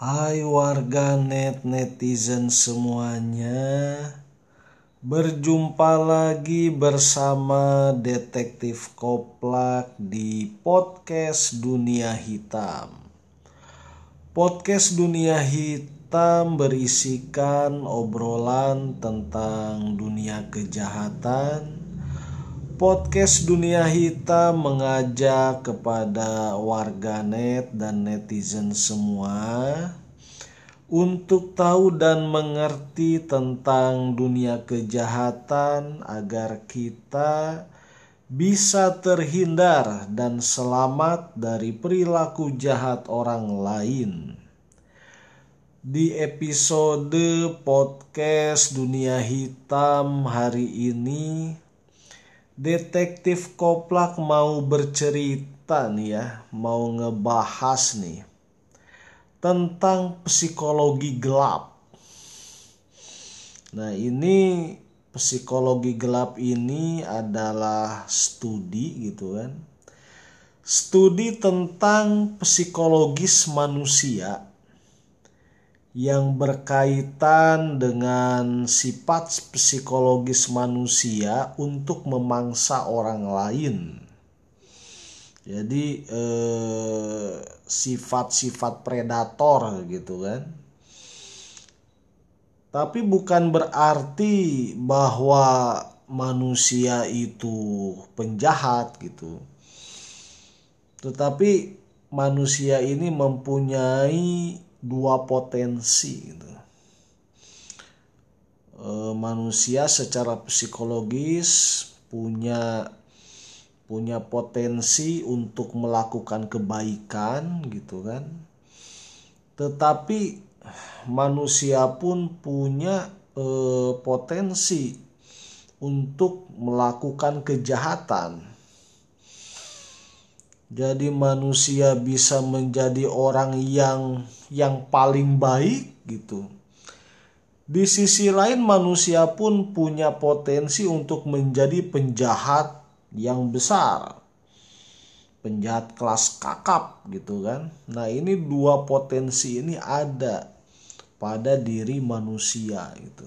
Hai warganet netizen semuanya, berjumpa lagi bersama Detektif Koplak di podcast Dunia Hitam. Podcast Dunia Hitam berisikan obrolan tentang dunia kejahatan. Podcast Dunia Hitam mengajak kepada warganet dan netizen semua untuk tahu dan mengerti tentang dunia kejahatan agar kita bisa terhindar dan selamat dari perilaku jahat orang lain. Di episode podcast Dunia Hitam hari ini, Detektif Koplak mau bercerita nih ya, mau ngebahas nih tentang psikologi gelap. Nah, ini psikologi gelap ini adalah studi gitu kan. Studi tentang psikologis manusia yang berkaitan dengan sifat psikologis manusia untuk memangsa orang lain. Jadi sifat-sifat predator gitu kan. Tapi bukan berarti bahwa manusia itu penjahat gitu. Tetapi manusia ini mempunyai dua potensi gitu. Manusia secara psikologis punya potensi untuk melakukan kebaikan gitu kan, tetapi manusia pun punya potensi untuk melakukan kejahatan. Jadi manusia bisa menjadi orang yang paling baik gitu. Di sisi lain manusia pun punya potensi untuk menjadi penjahat yang besar. Penjahat kelas kakap gitu kan. Nah, ini dua potensi ini ada pada diri manusia gitu.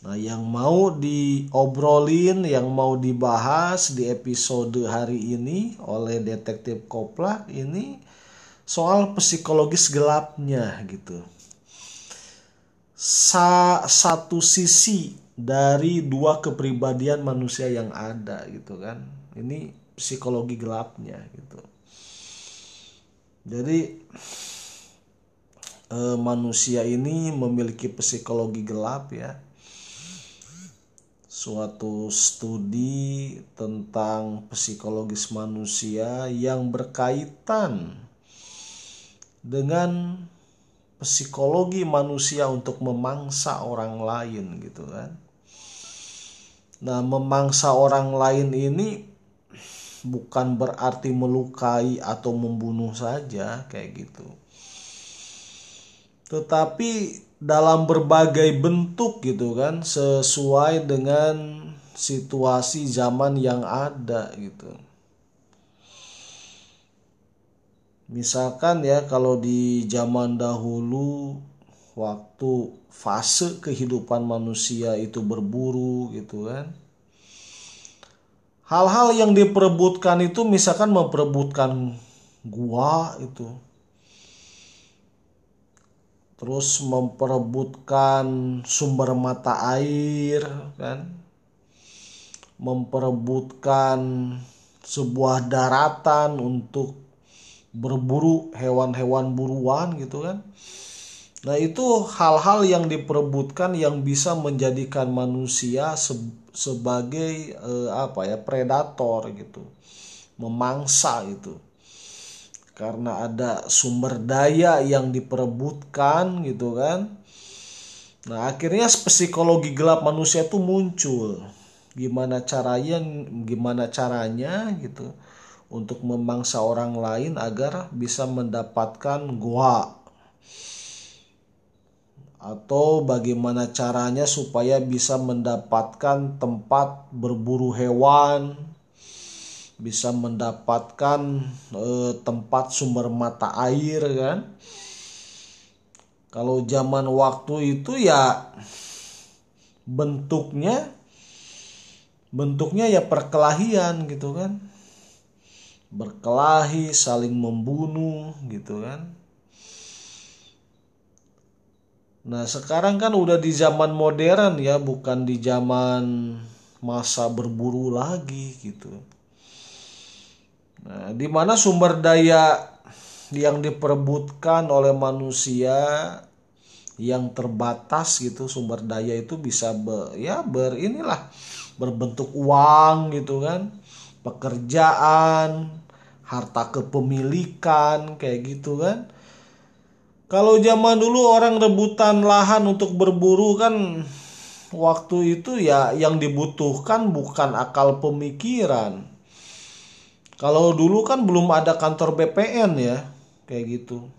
Nah, yang mau diobrolin, yang mau dibahas di episode hari ini oleh Detektif Koplak ini soal psikologis gelapnya gitu. Satu sisi dari dua kepribadian manusia yang ada gitu kan. Ini psikologi gelapnya gitu. Jadi manusia ini memiliki psikologi gelap ya. Suatu studi tentang psikologis manusia yang berkaitan dengan psikologi manusia untuk memangsa orang lain gitu kan. Nah, memangsa orang lain ini bukan berarti melukai atau membunuh saja kayak gitu. Tetapi dalam berbagai bentuk gitu kan, sesuai dengan situasi zaman yang ada gitu. Misalkan ya, kalau di zaman dahulu waktu fase kehidupan manusia itu berburu gitu kan, hal-hal yang diperebutkan itu misalkan memperebutkan gua itu, terus memperebutkan sumber mata air kan, memperebutkan sebuah daratan untuk berburu hewan-hewan buruan gitu kan. Nah, itu hal-hal yang diperebutkan yang bisa menjadikan manusia sebagai predator gitu, memangsa gitu. Karena ada sumber daya yang diperebutkan gitu kan. Nah, akhirnya psikologi gelap manusia itu muncul. Gimana caranya gitu untuk memangsa orang lain agar bisa mendapatkan gua. Atau bagaimana caranya supaya bisa mendapatkan tempat berburu hewan, bisa mendapatkan tempat sumber mata air kan. Kalau zaman waktu itu ya bentuknya ya perkelahian gitu kan. Berkelahi, saling membunuh gitu kan. Nah, sekarang kan udah di zaman modern ya, bukan di zaman masa berburu lagi gitu. Nah, di mana sumber daya yang diperebutkan oleh manusia yang terbatas gitu, sumber daya itu bisa berbentuk uang gitu kan, pekerjaan, harta kepemilikan kayak gitu kan. Kalau zaman dulu orang rebutan lahan untuk berburu kan, waktu itu ya yang dibutuhkan bukan akal pemikiran. Kalau dulu kan belum ada kantor BPN ya, kayak gitu.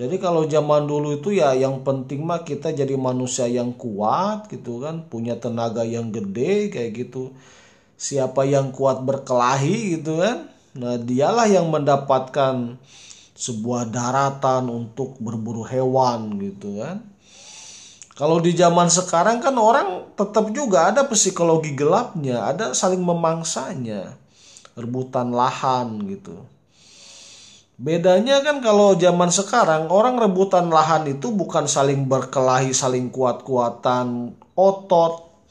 Jadi kalau zaman dulu itu ya yang penting mah kita jadi manusia yang kuat gitu kan, punya tenaga yang gede kayak gitu. Siapa yang kuat berkelahi gitu kan, nah dialah yang mendapatkan sebuah daratan untuk berburu hewan gitu kan. Kalau di zaman sekarang kan orang tetap juga ada psikologi gelapnya, ada saling memangsanya, rebutan lahan gitu. Bedanya kan kalau zaman sekarang orang rebutan lahan itu bukan saling berkelahi, saling kuat-kuatan otot,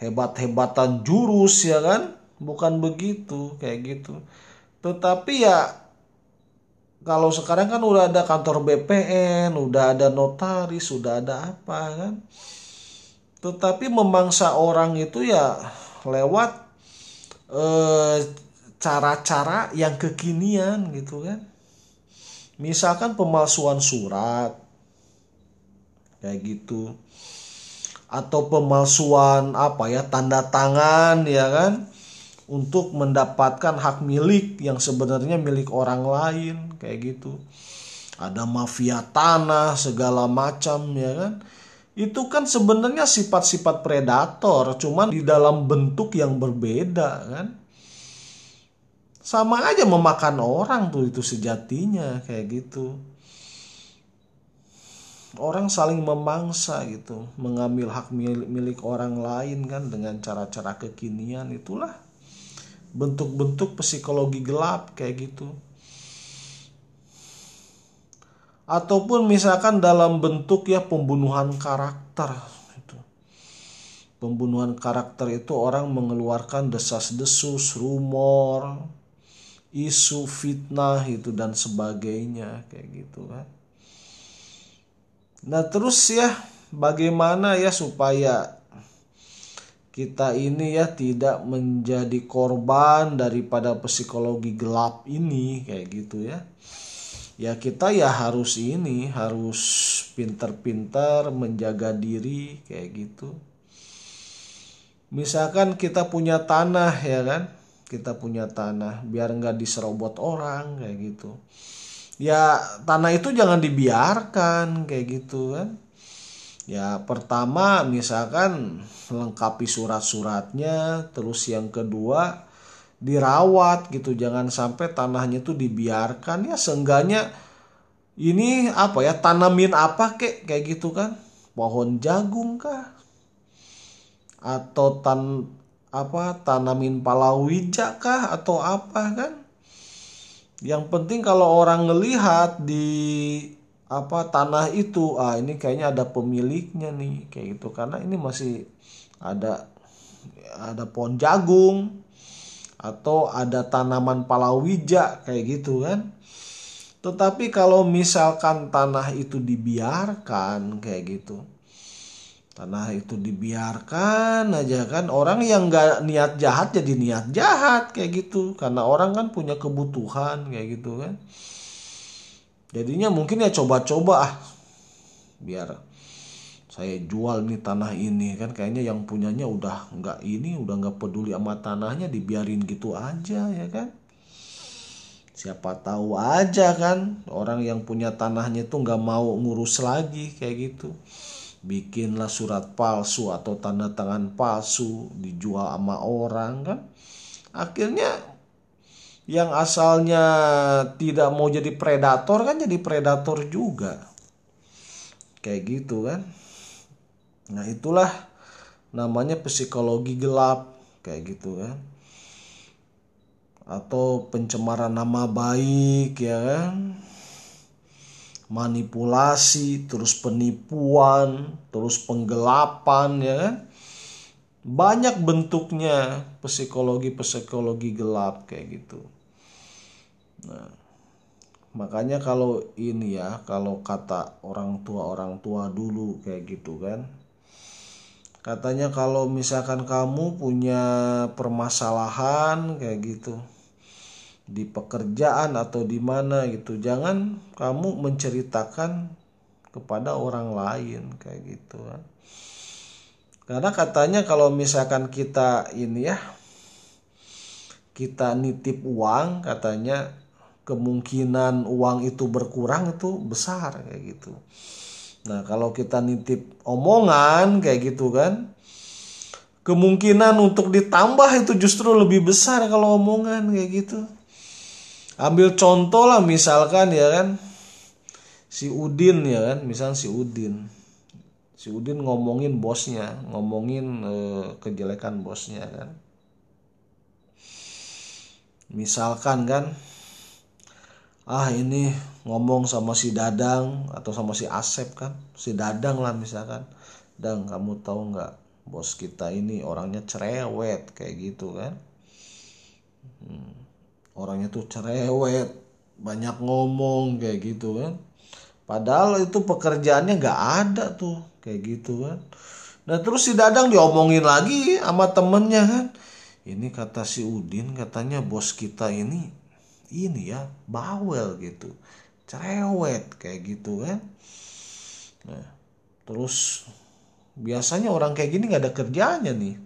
hebat-hebatan jurus ya kan, bukan begitu kayak gitu. Tetapi ya kalau sekarang kan udah ada kantor BPN, udah ada notaris, udah ada apa kan. Tetapi memangsa orang itu ya lewat cara-cara yang kekinian gitu kan. Misalkan pemalsuan surat kayak gitu. Atau pemalsuan tanda tangan ya kan, untuk mendapatkan hak milik yang sebenarnya milik orang lain kayak gitu. Ada mafia tanah segala macam ya kan. Itu kan sebenarnya sifat-sifat predator, cuman di dalam bentuk yang berbeda kan. Sama aja memakan orang tuh itu sejatinya kayak gitu. Orang saling memangsa gitu, mengambil hak milik orang lain kan dengan cara-cara kekinian. Itulah bentuk-bentuk psikologi gelap kayak gitu. Ataupun misalkan dalam bentuk ya pembunuhan karakter gitu. Pembunuhan karakter itu orang mengeluarkan desas-desus, rumor, isu, fitnah itu dan sebagainya kayak gitu kan. Nah, terus ya bagaimana ya supaya kita ini ya tidak menjadi korban daripada psikologi gelap ini kayak gitu ya. Ya kita ya harus pintar-pintar menjaga diri kayak gitu. Misalkan kita punya tanah ya kan. Kita punya tanah biar nggak diserobot orang kayak gitu. Ya tanah itu jangan dibiarkan kayak gitu kan. Ya pertama misalkan lengkapi surat-suratnya, terus yang kedua dirawat gitu, jangan sampai tanahnya itu dibiarkan ya, seenggaknya ini tanamin apa kayak gitu kan, pohon jagung kah atau tanamin palawija kah atau apa kan. Yang penting kalau orang ngelihat di tanah itu, ini kayaknya ada pemiliknya nih kayak gitu, karena ini masih ada pohon jagung atau ada tanaman palawija kayak gitu kan. Tetapi kalau misalkan tanah itu dibiarkan kayak gitu, tanah itu dibiarkan aja kan, orang yang nggak niat jahat jadi niat jahat kayak gitu, karena orang kan punya kebutuhan kayak gitu kan. Jadinya mungkin ya coba-coba biar saya jual nih tanah ini kan, kayaknya yang punyanya udah nggak peduli sama tanahnya, dibiarin gitu aja ya kan. Siapa tahu aja kan orang yang punya tanahnya tuh nggak mau ngurus lagi kayak gitu. Bikinlah surat palsu atau tanda tangan palsu, dijual sama orang kan. Akhirnya yang asalnya tidak mau jadi predator kan jadi predator juga. Kayak gitu kan. Nah itulah namanya psikologi gelap. Kayak gitu kan. Atau pencemaran nama baik ya kan. Manipulasi, terus penipuan, terus penggelapan ya kan. Banyak bentuknya psikologi gelap kayak gitu. Nah, makanya kalau ini ya, kalau kata orang tua dulu kayak gitu kan. Katanya kalau misalkan kamu punya permasalahan kayak gitu di pekerjaan atau di mana gitu, jangan kamu menceritakan kepada orang lain kayak gitu kan. Karena katanya kalau misalkan kita ini ya, kita nitip uang, katanya kemungkinan uang itu berkurang itu besar kayak gitu. Nah kalau kita nitip omongan kayak gitu kan, kemungkinan untuk ditambah itu justru lebih besar kalau omongan kayak gitu. Ambil contoh lah misalkan ya kan, si Udin ya kan, misalkan si Udin ngomongin bosnya, kejelekan bosnya kan. Misalkan kan, ini ngomong sama si Dadang atau sama si Asep kan, si Dadang lah misalkan. Dang, kamu tahu nggak, bos kita ini orangnya cerewet kayak gitu kan. Orangnya tuh cerewet, banyak ngomong kayak gitu kan. Padahal itu pekerjaannya nggak ada tuh kayak gitu kan. Nah terus si Dadang diomongin lagi sama temennya kan. Ini kata si Udin, katanya bos kita ini ya bawel gitu, cerewet kayak gitu kan. Nah terus biasanya orang kayak gini nggak ada kerjaannya nih.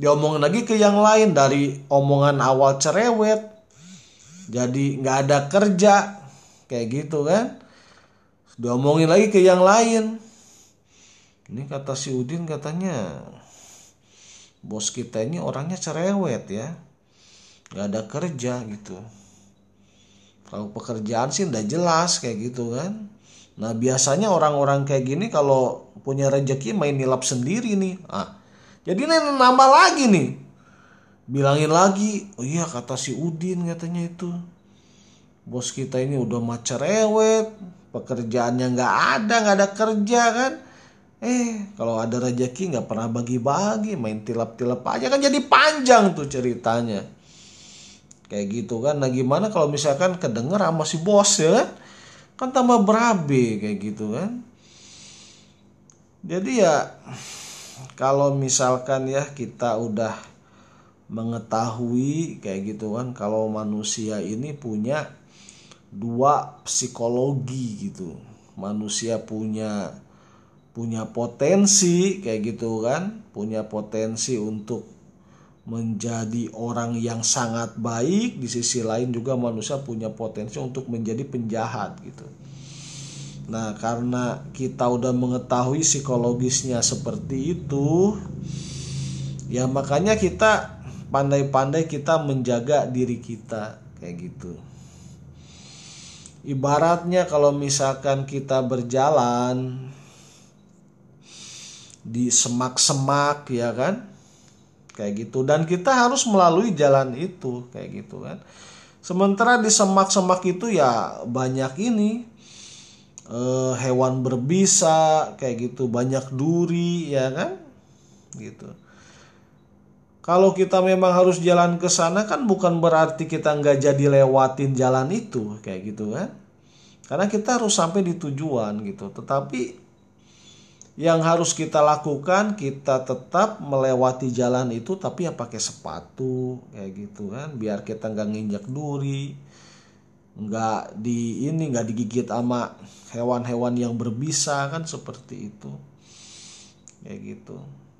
Diomongin lagi ke yang lain, dari omongan awal cerewet jadi nggak ada kerja kayak gitu kan. Diomongin lagi ke yang lain. Ini kata si Udin, katanya bos kita ini orangnya cerewet ya, gak ada kerja gitu. Kalau pekerjaan sih gak jelas kayak gitu kan. Nah biasanya orang-orang kayak gini kalau punya rezeki main nilap sendiri nih. Jadi ini nambah lagi nih, bilangin lagi, oh iya kata si Udin katanya itu bos kita ini udah mah cerewet, pekerjaannya nggak ada kerja kan. Kalau ada rezeki nggak pernah bagi-bagi, main tilap-tilap aja kan, jadi panjang tuh ceritanya kayak gitu kan. Nah gimana kalau misalkan kedenger sama si bos ya kan tambah berabe kayak gitu kan. Jadi ya kalau misalkan ya kita udah mengetahui kayak gitu kan, kalau manusia ini punya dua psikologi gitu. Manusia punya potensi kayak gitu kan, punya potensi untuk menjadi orang yang sangat baik. Di sisi lain juga manusia punya potensi untuk menjadi penjahat gitu. Nah karena kita udah mengetahui psikologisnya seperti itu, ya makanya kita pandai-pandai kita menjaga diri kita kayak gitu. Ibaratnya kalau misalkan kita berjalan di semak-semak ya kan, kayak gitu, dan kita harus melalui jalan itu kayak gitu kan. Sementara di semak-semak itu ya banyak ini hewan berbisa kayak gitu, banyak duri ya kan gitu. Kalau kita memang harus jalan ke sana kan bukan berarti kita nggak jadi lewatin jalan itu kayak gitu kan. Karena kita harus sampai di tujuan gitu. Tetapi yang harus kita lakukan, kita tetap melewati jalan itu tapi ya pakai sepatu kayak gitu kan. Biar kita nggak nginjak duri, nggak digigit sama hewan-hewan yang berbisa kan, seperti itu kayak gitu.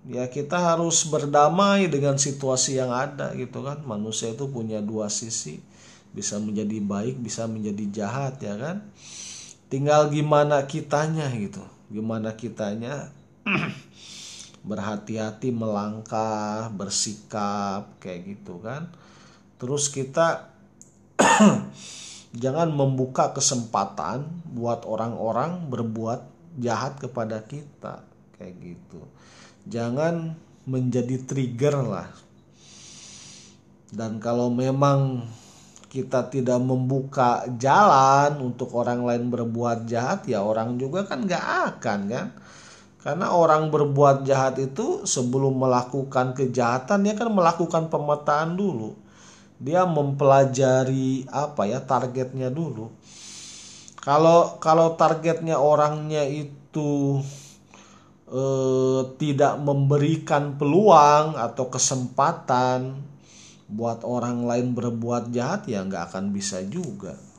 Ya kita harus berdamai dengan situasi yang ada gitu kan. Manusia itu punya dua sisi, bisa menjadi baik, bisa menjadi jahat ya kan. Tinggal gimana kitanya gitu. Gimana kitanya berhati-hati melangkah, bersikap kayak gitu kan. Terus kita jangan membuka kesempatan buat orang-orang berbuat jahat kepada kita, kayak gitu. Jangan menjadi trigger lah. Dan kalau memang kita tidak membuka jalan untuk orang lain berbuat jahat, ya orang juga kan nggak akan kan. Karena orang berbuat jahat itu sebelum melakukan kejahatan dia kan melakukan pemetaan dulu. Dia mempelajari apa ya targetnya dulu. Kalau targetnya orangnya itu tidak memberikan peluang atau kesempatan buat orang lain berbuat jahat, ya nggak akan bisa juga.